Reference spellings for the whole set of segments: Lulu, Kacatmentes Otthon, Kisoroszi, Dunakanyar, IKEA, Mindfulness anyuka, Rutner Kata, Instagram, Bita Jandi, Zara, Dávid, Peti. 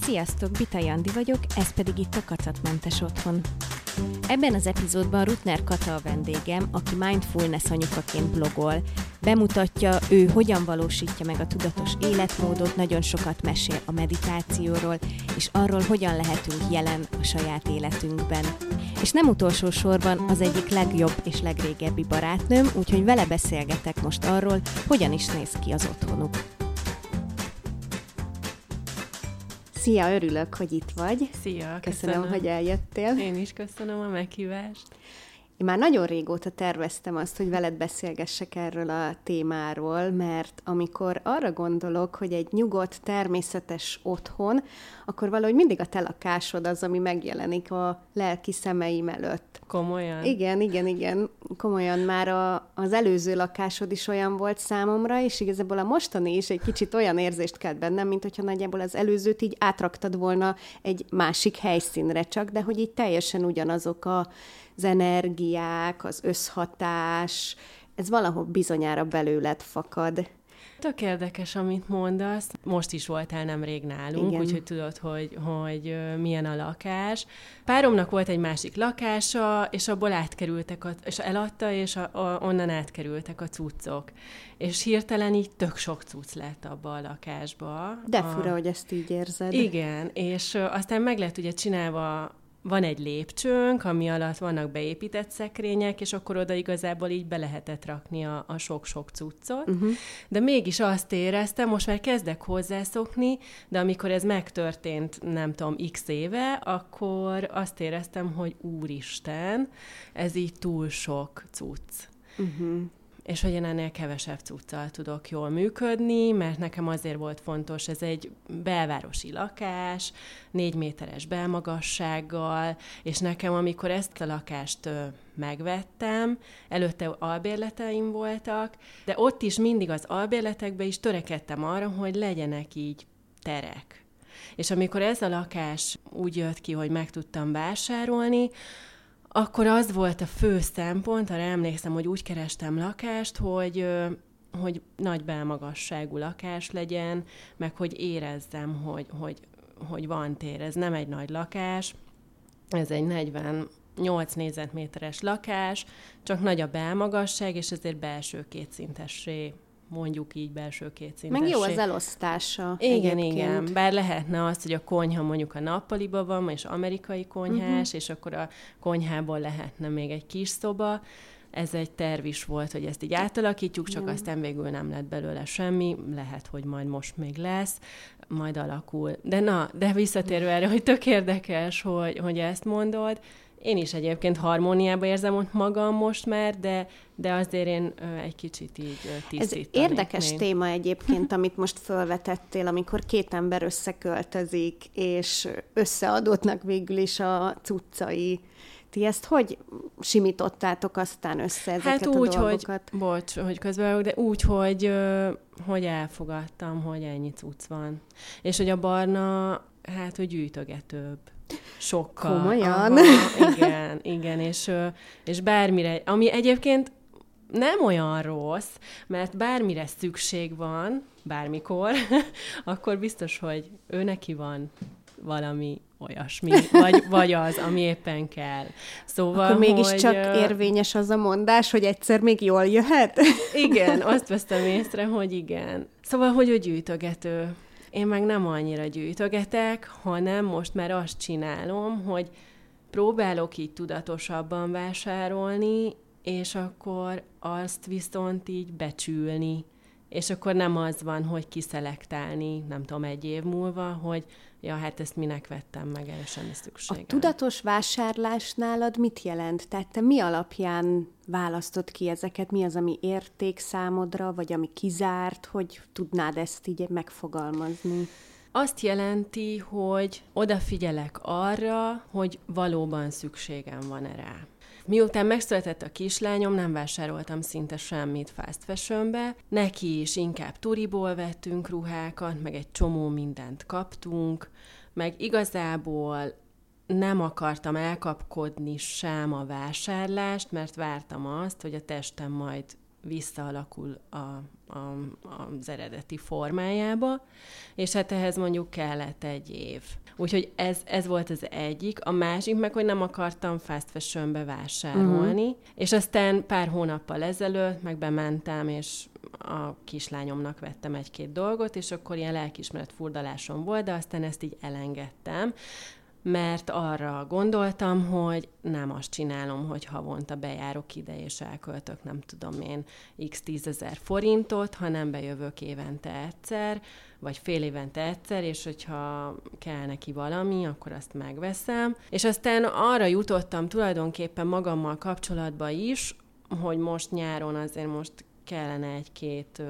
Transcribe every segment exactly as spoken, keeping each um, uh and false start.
Sziasztok, Bita Jandi vagyok, ez pedig itt a Kacatmentes Otthon. Ebben az epizódban Rutner Kata a vendégem, aki Mindfulness anyukaként blogol. Bemutatja, ő hogyan valósítja meg a tudatos életmódot, nagyon sokat mesél a meditációról, és arról, hogyan lehetünk jelen a saját életünkben. És nem utolsó sorban az egyik legjobb és legrégebbi barátnőm, úgyhogy vele beszélgetek most arról, hogyan is néz ki az otthonuk. Szia, örülök, hogy itt vagy. Szia, köszönöm. Köszönöm, hogy eljöttél. Én is köszönöm a meghívást. Én már nagyon régóta terveztem azt, hogy veled beszélgessek erről a témáról, mert amikor arra gondolok, hogy egy nyugodt, természetes otthon, akkor valahogy mindig a te lakásod az, ami megjelenik a lelki szemeim előtt. Komolyan? Igen, igen, igen. Komolyan már a, az előző lakásod is olyan volt számomra, és igazából a mostani is egy kicsit olyan érzést kelt bennem, mint hogyha nagyjából az előzőt így átraktad volna egy másik helyszínre csak, de hogy így teljesen ugyanazok a az energiák, az összhatás, ez valahol bizonyára belőled fakad. Tök érdekes, amit mondasz. Most is voltál nemrég nálunk, úgyhogy tudod, hogy, hogy milyen a lakás. Páromnak volt egy másik lakása, és abból átkerültek, a, és eladta, és a, a, onnan átkerültek a cuccok. És hirtelen így tök sok cucc lett abba a lakásba. De fura, a... hogy ezt így érzed. Igen, és aztán meg lett ugye csinálva. Van egy lépcsőnk, ami alatt vannak beépített szekrények, és akkor oda igazából így be lehetett rakni a, a sok-sok cuccot. Uh-huh. De mégis azt éreztem, most már kezdek hozzászokni, de amikor ez megtörtént, nem tudom, x éve, akkor azt éreztem, hogy úristen, ez így túl sok cucc. Uh-huh. És hogy én ennél kevesebb cuccal tudok jól működni, mert nekem azért volt fontos, ez egy belvárosi lakás, négy méteres belmagassággal, és nekem, amikor ezt a lakást megvettem, előtte albérleteim voltak, de ott is mindig az albérletekben is törekedtem arra, hogy legyenek így terek. És amikor ez a lakás úgy jött ki, hogy meg tudtam vásárolni, akkor az volt a fő szempont, arra emlékszem, hogy úgy kerestem lakást, hogy, hogy nagy belmagasságú lakás legyen, meg hogy érezzem, hogy, hogy, hogy van tér. Ez nem egy nagy lakás, ez egy negyvennyolc négyzetméteres lakás, csak nagy a belmagasság, és ezért belső kétszintessé, mondjuk így belső kétszintesség. Meg jó az elosztása. Igen, egyébként. Igen. Bár lehetne az, hogy a konyha mondjuk a nappaliba van, és amerikai konyhás, uh-huh. és akkor a konyhából lehetne még egy kis szoba. Ez egy terv is volt, hogy ezt így átalakítjuk, csak uh-huh. aztán végül nem lett belőle semmi. Lehet, hogy majd most még lesz, majd alakul. De na, de visszatérve erre, hogy tök érdekes, hogy, hogy ezt mondod. Én is egyébként harmóniában érzem magam most már, de, de azért én egy kicsit így tisztítanék. Ez érdekes még. Téma egyébként, amit most felvetettél, amikor két ember összeköltözik, és összeadódnak végül is a cuccai. Ti ezt hogy simítottátok aztán össze ezeket hát úgy, a dolgokat? Hogy, bocs, hogy közben, de úgy, hogy, hogy elfogadtam, hogy ennyi cucc van. És hogy a barna, hát, hogy gyűjtögetőbb. Sokkal. Komolyan. Aha, igen, igen, és, és bármire, ami egyébként nem olyan rossz, mert bármire szükség van, bármikor, akkor biztos, hogy ő neki van valami olyasmi, vagy, vagy az, ami éppen kell. Szóval, akkor mégiscsak hogy... érvényes az a mondás, hogy egyszer még jól jöhet? Igen, azt vesztem észre, hogy igen. Szóval, hogy ő gyűjtögető. Én meg nem annyira gyűjtögetek, hanem most már azt csinálom, hogy próbálok így tudatosabban vásárolni, és akkor azt viszont így becsülni. És akkor nem az van, hogy kiszelektálni, nem tudom, egy év múlva, hogy ja, hát ezt minek vettem meg, erre semmi szükségem. A tudatos vásárlás nálad mit jelent? Tehát te mi alapján választod ki ezeket? Mi az, ami érték számodra, vagy ami kizárt? Hogy tudnád ezt így megfogalmazni? Azt jelenti, hogy odafigyelek arra, hogy valóban szükségem van-e rá. Miután megszületett a kislányom, nem vásároltam szinte semmit fast fashionbe. Neki is inkább turiból vettünk ruhákat, meg egy csomó mindent kaptunk, meg igazából nem akartam elkapkodni sem a vásárlást, mert vártam azt, hogy a testem majd visszaalakul a, a, az eredeti formájába, és hát ehhez mondjuk kellett egy év. Úgyhogy ez, ez volt az egyik. A másik meg, hogy nem akartam fast fashionbe vásárolni, uh-huh. és aztán pár hónappal ezelőtt meg bementem, és a kislányomnak vettem egy-két dolgot, és akkor ilyen lelkiismeret furdalásom volt, de aztán ezt így elengedtem, mert arra gondoltam, hogy nem azt csinálom, hogy havonta bejárok ide, és elköltök, nem tudom én, x tízezer forintot, hanem bejövök évente egyszer, vagy fél évente egyszer, és hogyha kell neki valami, akkor azt megveszem. És aztán arra jutottam tulajdonképpen magammal kapcsolatban is, hogy most nyáron azért most kellene egy-két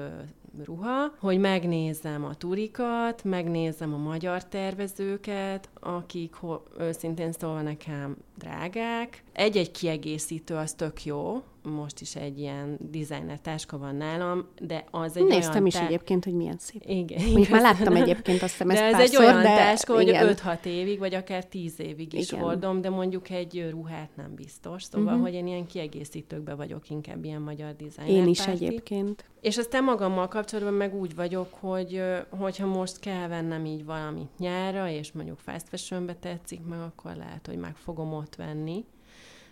ruha, hogy megnézzem a turikat, megnézzem a magyar tervezőket, akik ho- őszintén szólva nekem drágák. Egy-egy kiegészítő az tök jó, most is egy ilyen designer táska van nálam, de az egy Néztem olyan is tá... egyébként, hogy milyen szép. Igen. Még már láttam egyébként azt hiszem ezt párszor, de... ez egy olyan de... táska, hogy öt-hat évig, vagy akár tíz évig is hordom, de mondjuk egy ruhát nem biztos. Szóval, uh-huh. hogy én ilyen kiegészítőkben vagyok, inkább ilyen magyar designer. Én is párti. Egyébként. És aztán magammal kapcsolatban meg úgy vagyok, hogy hogyha most kell vennem így valamit nyárra, és mondjuk fast fashionbe tetszik meg, akkor lehet, hogy meg fogom ott venni.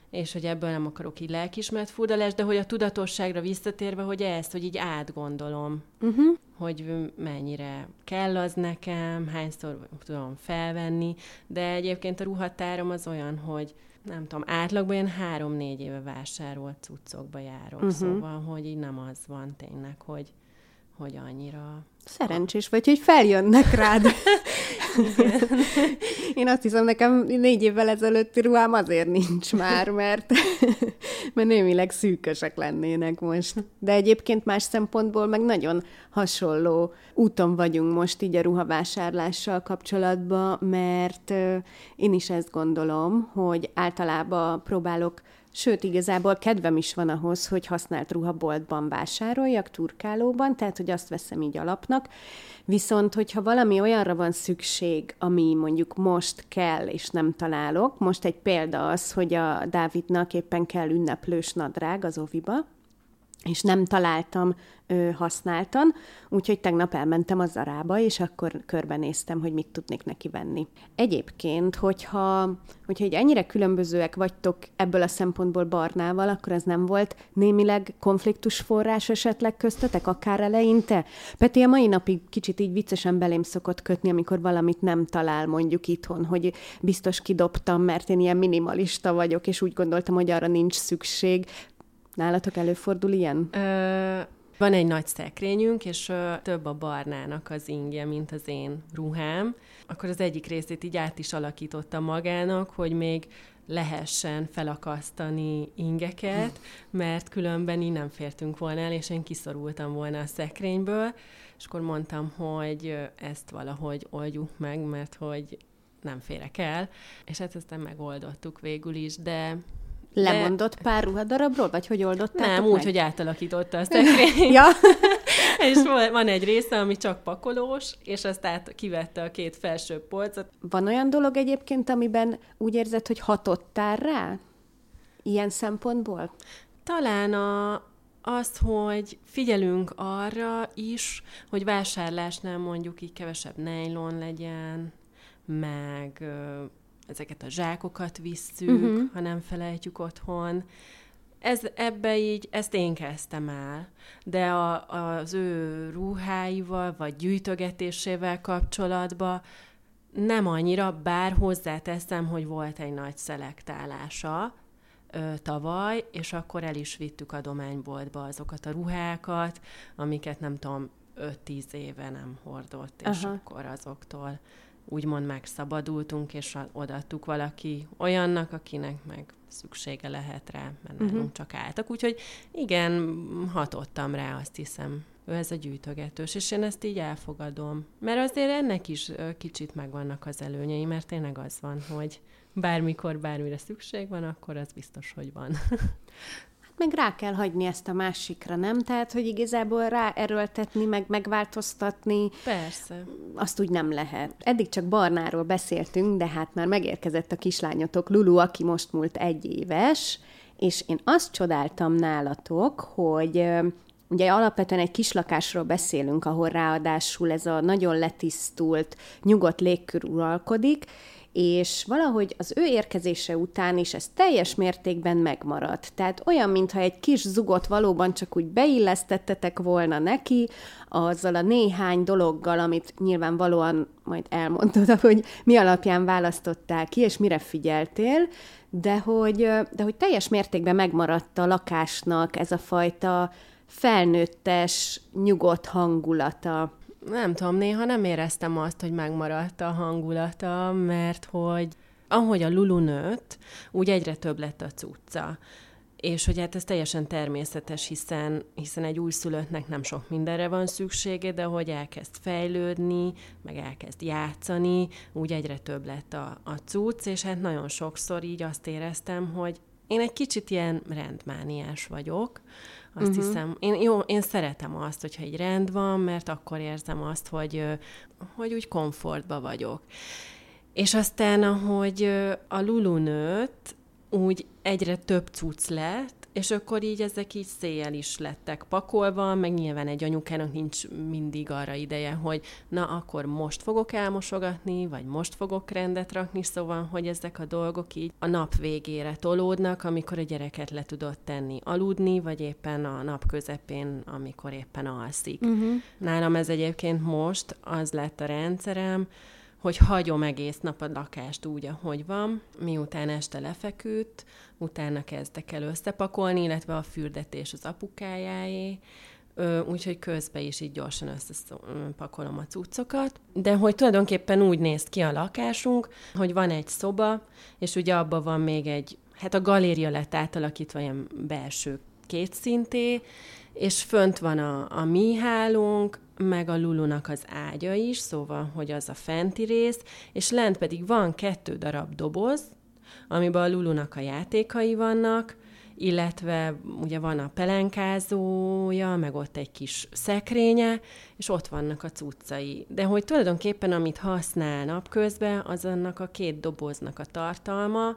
És hogy ebből nem akarok így lelkiismeret furdalás, de hogy a tudatosságra visszatérve, hogy ezt, hogy így átgondolom, uh-huh. hogy mennyire kell az nekem, hányszor tudom felvenni, de egyébként a ruhatárom az olyan, hogy nem tudom, átlagban ilyen három-négy éve vásárolt cuccokba járok, uh-huh. szóval, hogy így nem az van tényleg, hogy, hogy annyira... Szerencsés vagy, hogy feljönnek rád. Én azt hiszem, nekem négy évvel ezelőtti ruhám azért nincs már, mert, mert némileg szűkösek lennének most. De egyébként más szempontból meg nagyon hasonló úton vagyunk most így a ruhavásárlással kapcsolatban, mert én is ezt gondolom, hogy általában próbálok, sőt, igazából kedvem is van ahhoz, hogy használt ruhaboltban vásároljak, turkálóban, tehát, hogy azt veszem így alapnak. Viszont, hogyha valami olyanra van szükség, ami mondjuk most kell, és nem találok, most egy példa az, hogy a Dávidnak éppen kell ünneplős nadrág az oviba, és nem találtam ö, használtan, úgyhogy tegnap elmentem a Zarába, és akkor körbenéztem, hogy mit tudnék neki venni. Egyébként, hogyha, hogyha így ennyire különbözőek vagytok ebből a szempontból Barnával, akkor ez nem volt némileg konfliktus forrás esetleg köztetek, akár eleinte? Peti a mai napig kicsit így viccesen belém szokott kötni, amikor valamit nem talál mondjuk itthon, hogy biztos kidobtam, mert én ilyen minimalista vagyok, és úgy gondoltam, hogy arra nincs szükség. Nálatok előfordul ilyen? Ö, van egy nagy szekrényünk, és ö, több a Barnának az ingje, mint az én ruhám. Akkor az egyik részét így át is alakította magának, hogy még lehessen felakasztani ingeket, mert különben így nem fértünk volna el, és én kiszorultam volna a szekrényből, és akkor mondtam, hogy ezt valahogy oldjuk meg, mert hogy nem férek el, és hát aztán megoldottuk végül is, de... Lemondott de... pár ruhadarabról? Vagy hogy oldottátok meg? Nem, úgy, hogy átalakította a szekrényt. Ja. És van egy része, ami csak pakolós, és azt át kivette a két felső polcot. Van olyan dolog egyébként, amiben úgy érzed, hogy hatottál rá? Ilyen szempontból? Talán a... azt, hogy figyelünk arra is, hogy vásárlásnál mondjuk így kevesebb nejlon legyen, meg... ezeket a zsákokat visszük, uh-huh. ha nem felejtjük otthon. Ez, ebbe így, ezt én kezdtem el, de a, az ő ruháival, vagy gyűjtögetésével kapcsolatban nem annyira, bár hozzáteszem, hogy volt egy nagy szelektálása ö, tavaly, és akkor el is vittük adományboltba azokat a ruhákat, amiket nem tudom, öt-tíz éve nem hordott, és Aha. akkor azoktól úgymond megszabadultunk, és odaadtuk valaki olyannak, akinek meg szüksége lehet rá, mert nálunk uh-huh. csak álltak. Úgyhogy igen, hatottam rá, azt hiszem. Ő ez a gyűjtögetős, és én ezt így elfogadom. Mert azért ennek is kicsit megvannak az előnyei, mert tényleg az van, hogy bármikor, bármire szükség van, akkor az biztos, hogy van. Meg rá kell hagyni ezt a másikra, nem? Tehát, hogy igazából ráerőltetni, meg megváltoztatni. Persze. Azt úgy nem lehet. Eddig csak Barnáról beszéltünk, de hát már megérkezett a kislányotok Lulu, aki most múlt egy éves, és én azt csodáltam nálatok, hogy ugye alapvetően egy kislakásról beszélünk, ahol ráadásul ez a nagyon letisztult, nyugodt légkör uralkodik, és valahogy az ő érkezése után is ez teljes mértékben megmaradt. Tehát olyan, mintha egy kis zugot valóban csak úgy beillesztettetek volna neki, azzal a néhány dologgal, amit nyilvánvalóan majd elmondod, hogy mi alapján választottál ki, és mire figyeltél, de hogy, de hogy teljes mértékben megmaradt a lakásnak ez a fajta felnőttes, nyugodt hangulata. Nem tudom, néha nem éreztem azt, hogy megmaradt a hangulata, mert hogy ahogy a Lulu nőtt, úgy egyre több lett a cucca. És hogy hát ez teljesen természetes, hiszen, hiszen egy újszülöttnek nem sok mindenre van szüksége, de hogy elkezd fejlődni, meg elkezd játszani, úgy egyre több lett a, a cucc, és hát nagyon sokszor így azt éreztem, hogy én egy kicsit ilyen rendmániás vagyok, azt uh-huh. hiszem, én, jó, én szeretem azt, hogyha így rend van, mert akkor érzem azt, hogy, hogy úgy komfortba vagyok. És aztán, ahogy a Lulu nőtt, úgy egyre több cucc lett, és akkor így ezek így széjjel is lettek pakolva, meg nyilván egy anyukának nincs mindig arra ideje, hogy na, akkor most fogok elmosogatni, vagy most fogok rendet rakni, szóval, hogy ezek a dolgok így a nap végére tolódnak, amikor a gyereket le tudott tenni aludni, vagy éppen a nap közepén, amikor éppen alszik. Uh-huh. Nálam ez egyébként most az lett a rendszerem, hogy hagyom egész nap a lakást úgy, ahogy van, miután este lefeküdt, utána kezdtek el összepakolni, illetve a fürdetés az apukájáé, úgyhogy közben is így gyorsan összepakolom a cuccokat. De hogy tulajdonképpen úgy néz ki a lakásunk, hogy van egy szoba, és ugye abban van még egy, hát a galéria lett átalakítva ilyen belső kétszinté, és fönt van a, a mi hálónk, meg a Lulunak az ágya is, szóval, hogy az a fenti rész, és lent pedig van kettő darab doboz, amiben a Lulunak a játékai vannak, illetve ugye van a pelenkázója, meg ott egy kis szekrénye, és ott vannak a cuccai. De hogy tulajdonképpen, amit használ napközben, az annak a két doboznak a tartalma,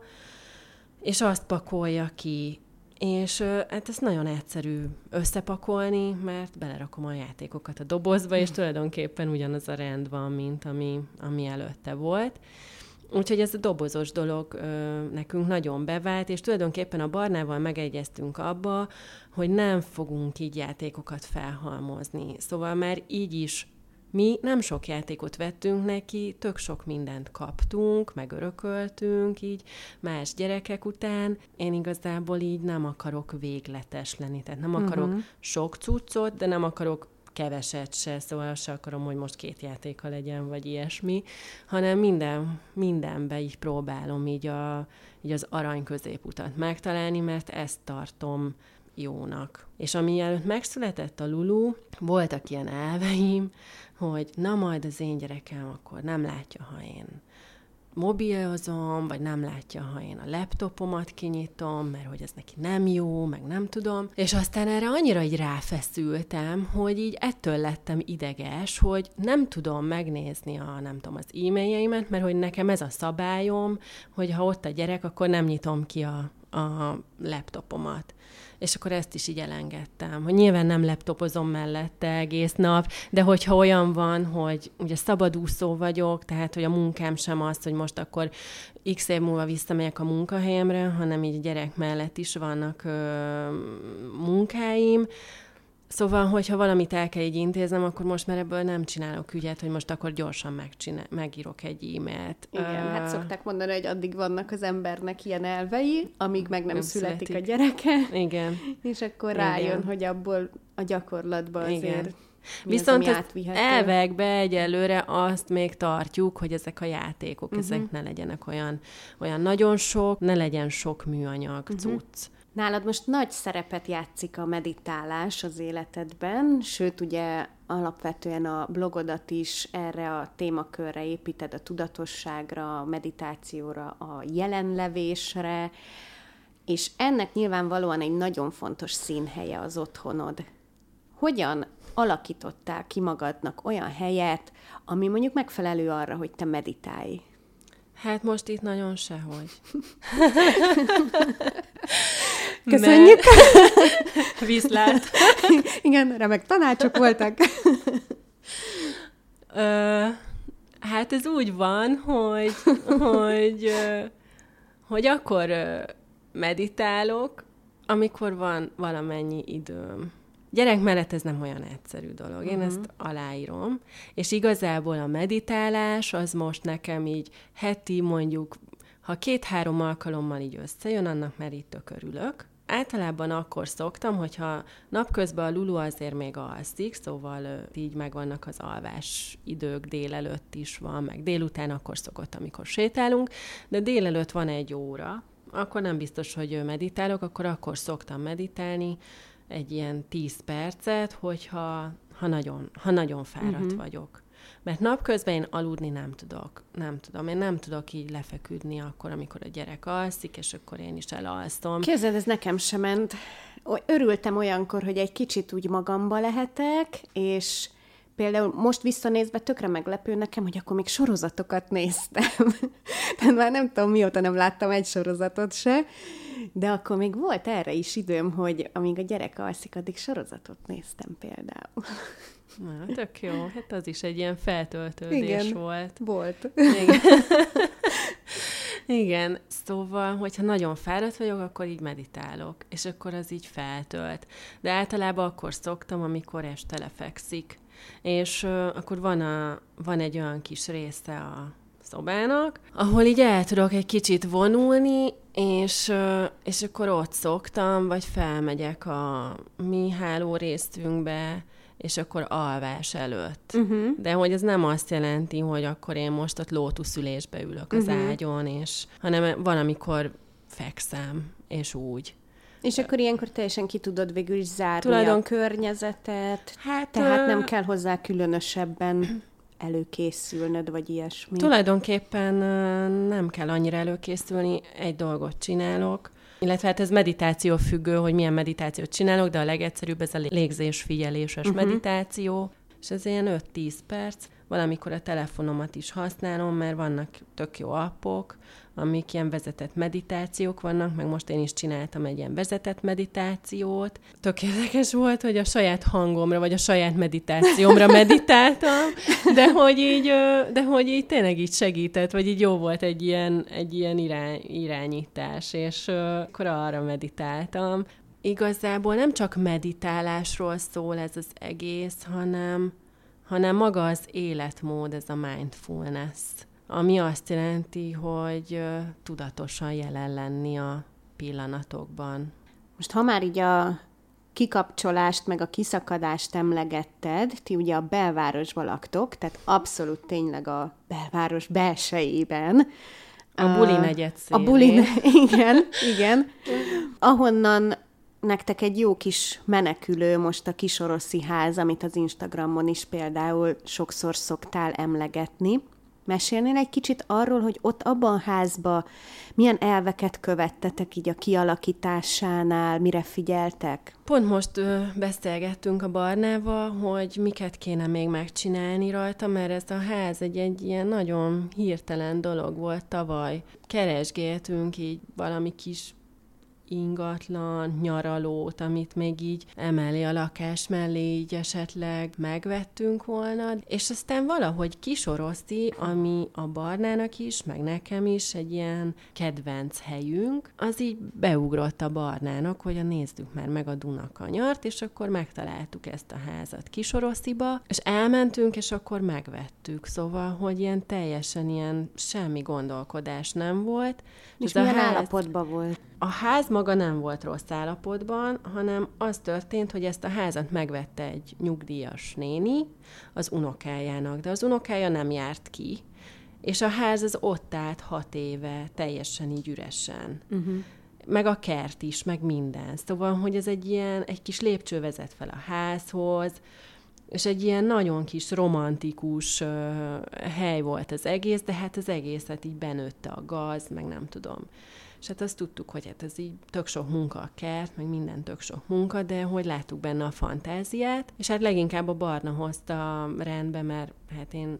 és azt pakolja ki. És hát ezt nagyon egyszerű összepakolni, mert belerakom a játékokat a dobozba, és tulajdonképpen ugyanaz a rend van, mint ami, ami előtte volt. Úgyhogy ez a dobozos dolog ö, nekünk nagyon bevált, és tulajdonképpen a Barnával megegyeztünk abba, hogy nem fogunk így játékokat felhalmozni. Szóval már így is mi nem sok játékot vettünk neki, tök sok mindent kaptunk, megörököltünk így más gyerekek után. Én igazából így nem akarok végletes lenni, tehát nem akarok uh-huh. sok cuccot, de nem akarok keveset se, szóval azt se akarom, hogy most két játéka legyen, vagy ilyesmi, hanem minden, mindenbe így próbálom így, a, így az arany középutat megtalálni, mert ezt tartom jónak. És ami előtt megszületett a Lulu, voltak ilyen elveim, hogy na majd az én gyerekem akkor nem látja, ha én mobilozom, vagy nem látja, ha én a laptopomat kinyitom, mert hogy ez neki nem jó, meg nem tudom. És aztán erre annyira így ráfeszültem, hogy így ettől lettem ideges, hogy nem tudom megnézni a, nem tudom, az e-mailjeimet, mert hogy nekem ez a szabályom, hogy ha ott a gyerek, akkor nem nyitom ki a, a laptopomat. És akkor ezt is így elengedtem, hogy nyilván nem laptopozom mellette egész nap, de hogyha olyan van, hogy ugye szabadúszó vagyok, tehát hogy a munkám sem az, hogy most akkor x év múlva visszamegyek a munkahelyemre, hanem így gyerek mellett is vannak ö, munkáim. Szóval, hogyha valamit el kell így intéznem, akkor most már ebből nem csinálok ügyet, hogy most akkor gyorsan megcsinál, megírok egy e-mailt. Igen, uh, hát szokták mondani, hogy addig vannak az embernek ilyen elvei, amíg meg nem, nem születik. születik a gyereke. Igen. És akkor Igen. rájön, hogy abból a gyakorlatban azért... Igen. Viszont az, az elvekbe egyelőre azt még tartjuk, hogy ezek a játékok, uh-huh. ezek ne legyenek olyan, olyan nagyon sok, ne legyen sok műanyag uh-huh. cucc. Nálad most nagy szerepet játszik a meditálás az életedben, sőt, ugye alapvetően a blogodat is erre a témakörre építed, a tudatosságra, a meditációra, a jelenlevésre, és ennek nyilvánvalóan egy nagyon fontos színhelye az otthonod. Hogyan alakítottál ki magadnak olyan helyet, ami mondjuk megfelelő arra, hogy te meditálj? Hát most itt nagyon sehogy. Köszönjük! Viszlát! Igen, remek tanácsok voltak. Ö, hát ez úgy van, hogy, hogy, hogy akkor meditálok, amikor van valamennyi időm. Gyerek mellett ez nem olyan egyszerű dolog. Én uh-huh. ezt aláírom. És igazából a meditálás az most nekem így heti, mondjuk, ha két-három alkalommal így összejön, annak már itt tökörülök. Általában akkor szoktam, hogyha napközben a Lulu azért még alszik, szóval így megvannak az alvás idők, délelőtt is van, meg délután akkor szokott, amikor sétálunk, de délelőtt van egy óra, akkor nem biztos, hogy meditálok, akkor akkor szoktam meditálni egy ilyen tíz percet, hogyha ha nagyon, ha nagyon fáradt uh-huh. vagyok. Mert napközben én aludni nem tudok. Nem tudom, én nem tudok így lefeküdni akkor, amikor a gyerek alszik, és akkor én is elalszom. Képzeld, ez nekem sem ment. Örültem olyankor, hogy egy kicsit úgy magamba lehetek, és például most visszanézve tökre meglepő nekem, hogy akkor még sorozatokat néztem. Tehát már nem tudom, mióta nem láttam egy sorozatot se, de akkor még volt erre is időm, hogy amíg a gyerek alszik, addig sorozatot néztem például. Na, tök jó. Hát az is egy ilyen feltöltődés igen, volt. volt. Igen. Igen. Szóval, hogyha nagyon fáradt vagyok, akkor így meditálok, és akkor az így feltölt. De általában akkor szoktam, amikor este lefekszik. És uh, akkor van, a, van egy olyan kis része a szobának, ahol így el tudok egy kicsit vonulni, és, uh, és akkor ott szoktam, vagy felmegyek a mi háló részünkbe, és akkor alvás előtt. Uh-huh. De hogy ez nem azt jelenti, hogy akkor én most ott lótuszülésbe ülök az uh-huh. ágyon, és, hanem van, amikor fekszem, és úgy. És akkor ilyenkor teljesen ki tudod végül is zárni Tulajdon... a környezetet, hát, tehát nem kell hozzá különösebben előkészülnöd, vagy ilyesmi. Tulajdonképpen nem kell annyira előkészülni, egy dolgot csinálok, illetve hát ez meditáció függő, hogy milyen meditációt csinálok, de a legegyszerűbb ez a légzésfigyeléses uh-huh. meditáció, és ez ilyen öt-tíz perc. Valamikor a telefonomat is használom, mert vannak tök jó appok, amik ilyen vezetett meditációk vannak, meg most én is csináltam egy ilyen vezetett meditációt. Tök érdekes volt, hogy a saját hangomra, vagy a saját meditációmra meditáltam, de hogy így, de hogy így tényleg így segített, vagy így jó volt egy ilyen, egy ilyen irány, irányítás, és akkor arra meditáltam. Igazából nem csak meditálásról szól ez az egész, hanem hanem maga az életmód, ez a mindfulness, ami azt jelenti, hogy tudatosan jelen lenni a pillanatokban. Most ha már így a kikapcsolást, meg a kiszakadást emlegetted, ti ugye a belvárosban laktok, tehát abszolút tényleg a belváros belsejében. A buli negyed szélén. A buli negyed, igen, igen. Ahonnan nektek egy jó kis menekülő most a Kisoroszi ház, amit az Instagramon is például sokszor szoktál emlegetni. Mesélnél egy kicsit arról, hogy ott abban a házban milyen elveket követtetek így a kialakításánál, mire figyeltek? Pont most ö, beszélgettünk a Barnával, hogy miket kéne még megcsinálni rajta, mert ez a ház egy, egy ilyen nagyon hirtelen dolog volt tavaly. Keresgéltünk így valami kis ingatlan, nyaralót, amit még így emellé a lakás mellé így esetleg megvettünk volna, és aztán valahogy Kisoroszi, ami a Barnának is, meg nekem is egy ilyen kedvenc helyünk, az így beugrott a Barnának, hogy nézzük már meg a Dunakanyart, és akkor megtaláltuk ezt a házat Kisorosziba, és elmentünk, és akkor megvettük, szóval, hogy ilyen teljesen ilyen semmi gondolkodás nem volt. És, és milyen ház... állapotban volt? A ház maga nem volt rossz állapotban, hanem az történt, hogy ezt a házat megvette egy nyugdíjas néni az unokájának, de az unokája nem járt ki, és a ház az ott állt hat éve, teljesen így üresen. Uh-huh. Meg a kert is, meg minden. Szóval, hogy ez egy ilyen, egy kis lépcső vezet fel a házhoz, és egy ilyen nagyon kis romantikus uh, hely volt az egész, de hát az egészet így benőtte a gaz, meg nem tudom. És hát azt tudtuk, hogy hát ez így tök sok munka a kert, meg minden tök sok munka, de hogy láttuk benne a fantáziát, és hát leginkább a Barna hozta rendbe, mert hát én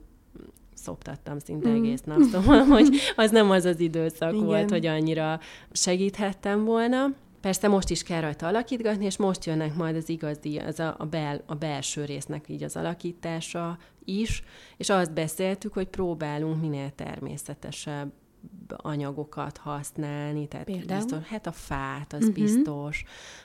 szoptattam szinte mm. egész nap, szóval, hogy az nem az az időszak Igen. volt, hogy annyira segíthettem volna. Persze most is kell rajta alakítgatni, és most jönnek majd az igazi, az a, a, bel, a belső résznek így az alakítása is, és azt beszéltük, hogy próbálunk minél természetesebb anyagokat használni, tehát például? Biztos, hát a fát, az uh-huh. biztos.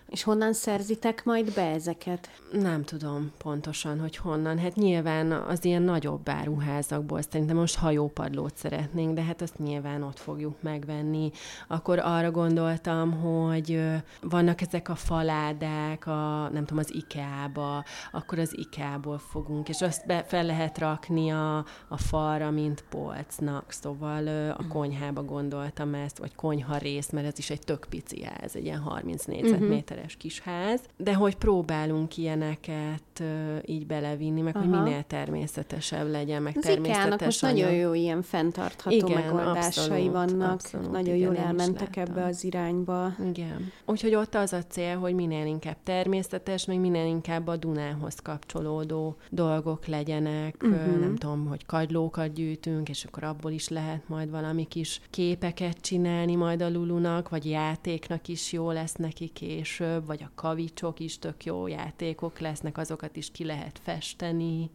És honnan szerzitek majd be ezeket? Nem tudom pontosan, hogy honnan. Hát nyilván az ilyen nagyobb áruházakból, szerintem most hajópadlót szeretnénk, de hát azt nyilván ott fogjuk megvenni. Akkor arra gondoltam, hogy vannak ezek a faládák, a, nem tudom, az IKEA-ba, akkor az IKEA-ból fogunk, és azt be, fel lehet rakni a, a falra, mint polcnak. Szóval a konyhába gondoltam ezt, vagy konyha rész, mert ez is egy tök pici ház, egy ilyen harminc négyzetméteres uh-huh. kis ház, de hogy próbálunk ilyeneket uh, így belevinni, meg aha. hogy minél természetesebb legyen, meg az természetes most anyag. Nagyon jó ilyen fenntartható igen, megoldásai abszolút, vannak, abszolút, nagyon igen, jól elmentek ebbe az irányba. Igen. Úgyhogy ott az a cél, hogy minél inkább természetes, meg minél inkább a Dunához kapcsolódó dolgok legyenek, uh-huh. nem tudom, hogy kagylókat gyűjtünk, és akkor abból is lehet majd valami amik is képeket csinálni majd a Lulunak, vagy játéknak is jó lesz neki később, vagy a kavicsok is tök jó játékok lesznek, azokat is ki lehet festeni.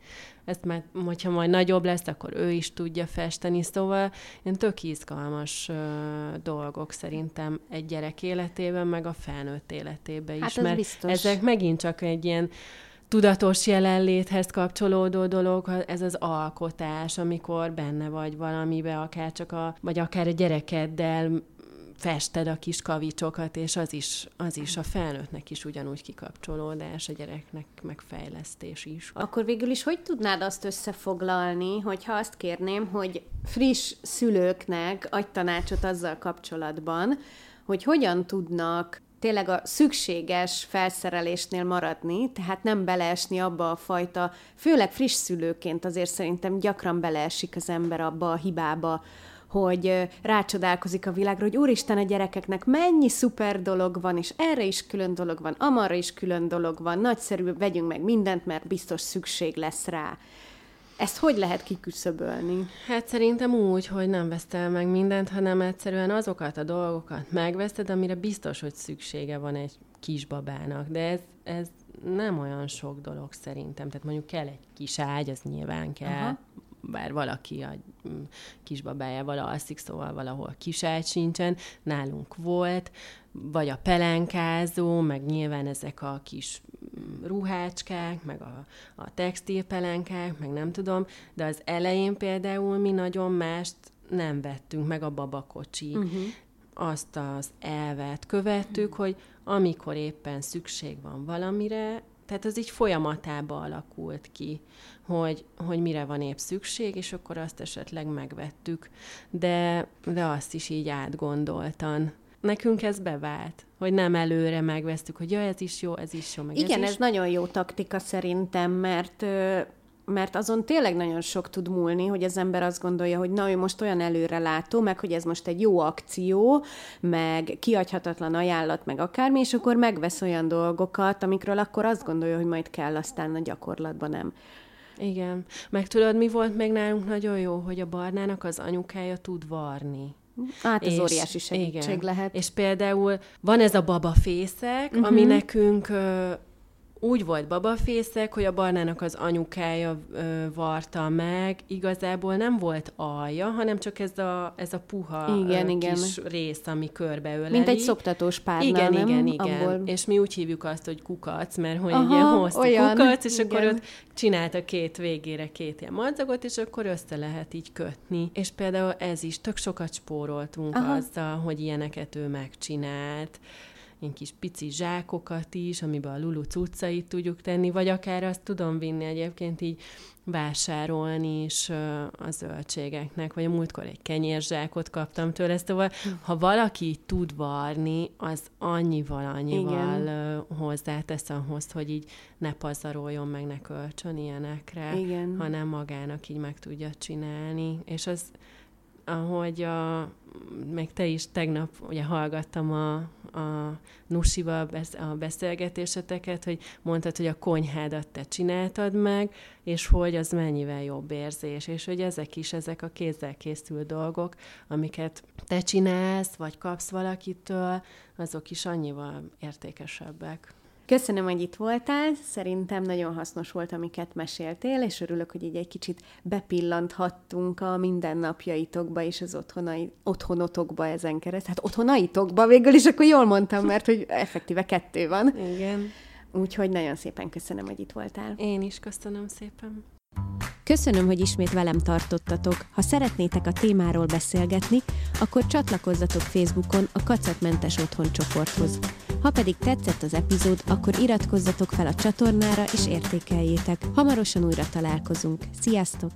Ezt már, hogyha majd nagyobb lesz, akkor ő is tudja festeni, szóval ilyen tök izgalmas uh, dolgok szerintem egy gyerek életében, meg a felnőtt életében is, hát ez mert biztos. Ezek megint csak egy ilyen tudatos jelenléthez kapcsolódó dolog, ez az alkotás, amikor benne vagy valamibe, akár csak a, vagy akár a gyerekeddel fested a kis kavicsokat, és az is, az is a felnőttnek is ugyanúgy kikapcsolódás, a gyereknek megfejlesztés is. Akkor végül is hogy tudnád azt összefoglalni, hogyha azt kérném, hogy friss szülőknek adj tanácsot azzal kapcsolatban, hogy hogyan tudnak tényleg a szükséges felszerelésnél maradni, tehát nem beleesni abba a fajta, főleg friss szülőként azért szerintem gyakran beleesik az ember abba a hibába, hogy rácsodálkozik a világra, hogy úristen, a gyerekeknek mennyi szuper dolog van, és erre is külön dolog van, amarra is külön dolog van, nagyszerű, vegyünk meg mindent, mert biztos szükség lesz rá. Ezt hogy lehet kiküszöbölni? Hát szerintem úgy, hogy nem vesztel meg mindent, hanem egyszerűen azokat a dolgokat megveszed, amire biztos, hogy szüksége van egy kisbabának. De ez, ez nem olyan sok dolog szerintem. Tehát mondjuk kell egy kis ágy, az nyilván kell. Aha. Bár valaki a kisbabájával alszik, szóval valahol kiságy sincsen, nálunk volt, vagy a pelenkázó, meg nyilván ezek a kis ruhácskák, meg a, a textilpelenkák, meg nem tudom, de az elején például mi nagyon mást nem vettünk, meg a babakocsi. Uh-huh. Azt az elvet követtük, uh-huh. hogy amikor éppen szükség van valamire, tehát az így folyamatába alakult ki, hogy, hogy mire van épp szükség, és akkor azt esetleg megvettük. De, de azt is így átgondoltan. Nekünk ez bevált, hogy nem előre megvesztük, hogy ja, ez is jó, ez is jó, meg igen, ez, ez is. Nagyon jó taktika szerintem, mert, mert azon tényleg nagyon sok tud múlni, hogy az ember azt gondolja, hogy na, ő most olyan előrelátó, meg hogy ez most egy jó akció, meg kiadhatatlan ajánlat, meg akármi, és akkor megvesz olyan dolgokat, amikről akkor azt gondolja, hogy majd kell, aztán a gyakorlatban nem. Igen. Meg tudod, mi volt még nálunk nagyon jó, hogy a Barnának az anyukája tud varni. Hát ez óriási segítség igen. lehet. És például van ez a babafészek, uh-huh. ami nekünk ö, úgy volt babafészek, hogy a Barnának az anyukája ö, varta meg, igazából nem volt alja, hanem csak ez a, ez a puha igen, ö, igen. kis rész, ami körbeöleli. Mint egy szoptatós párnál, igen, nem? Igen, igen, igen. És mi úgy hívjuk azt, hogy kukac, mert hogy aha, ilyen hosszú olyan, kukac, és igen. akkor ott csinálta két végére két ilyen madzagot, és akkor össze lehet így kötni. És például ez is, tök sokat spóroltunk aha. azzal, hogy ilyeneket ő megcsinált. Ilyen kis pici zsákokat is, amiben a Lulu cuccait tudjuk tenni, vagy akár azt tudom vinni egyébként így vásárolni is a zöldségeknek, vagy a múltkor egy kenyérzsákot kaptam tőle, szóval ha valaki tud varni, az annyival-annyival igen. hozzátesz ahhoz, hogy így ne pazaroljon meg, ne kölcsön ilyenekre, igen. hanem magának így meg tudja csinálni, és az ahogy a, meg te is tegnap ugye hallgattam a, a Nusival a beszélgetéseteket, hogy mondtad, hogy a konyhádat te csináltad meg, és hogy az mennyivel jobb érzés, és hogy ezek is, ezek a kézzel készült dolgok, amiket te csinálsz, vagy kapsz valakitől, azok is annyival értékesebbek. Köszönöm, hogy itt voltál, szerintem nagyon hasznos volt, amiket meséltél, és örülök, hogy így egy kicsit bepillanthattunk a mindennapjaitokba és az otthonai, otthonotokba ezen keresztül. Hát otthonaitokba végül is, akkor jól mondtam, mert hogy effektíve kettő van. Igen. Úgyhogy nagyon szépen köszönöm, hogy itt voltál. Én is köszönöm szépen. Köszönöm, hogy ismét velem tartottatok. Ha szeretnétek a témáról beszélgetni, akkor csatlakozzatok Facebookon a Kacatmentes Otthon csoporthoz. Ha pedig tetszett az epizód, akkor iratkozzatok fel a csatornára és értékeljétek. Hamarosan újra találkozunk. Sziasztok!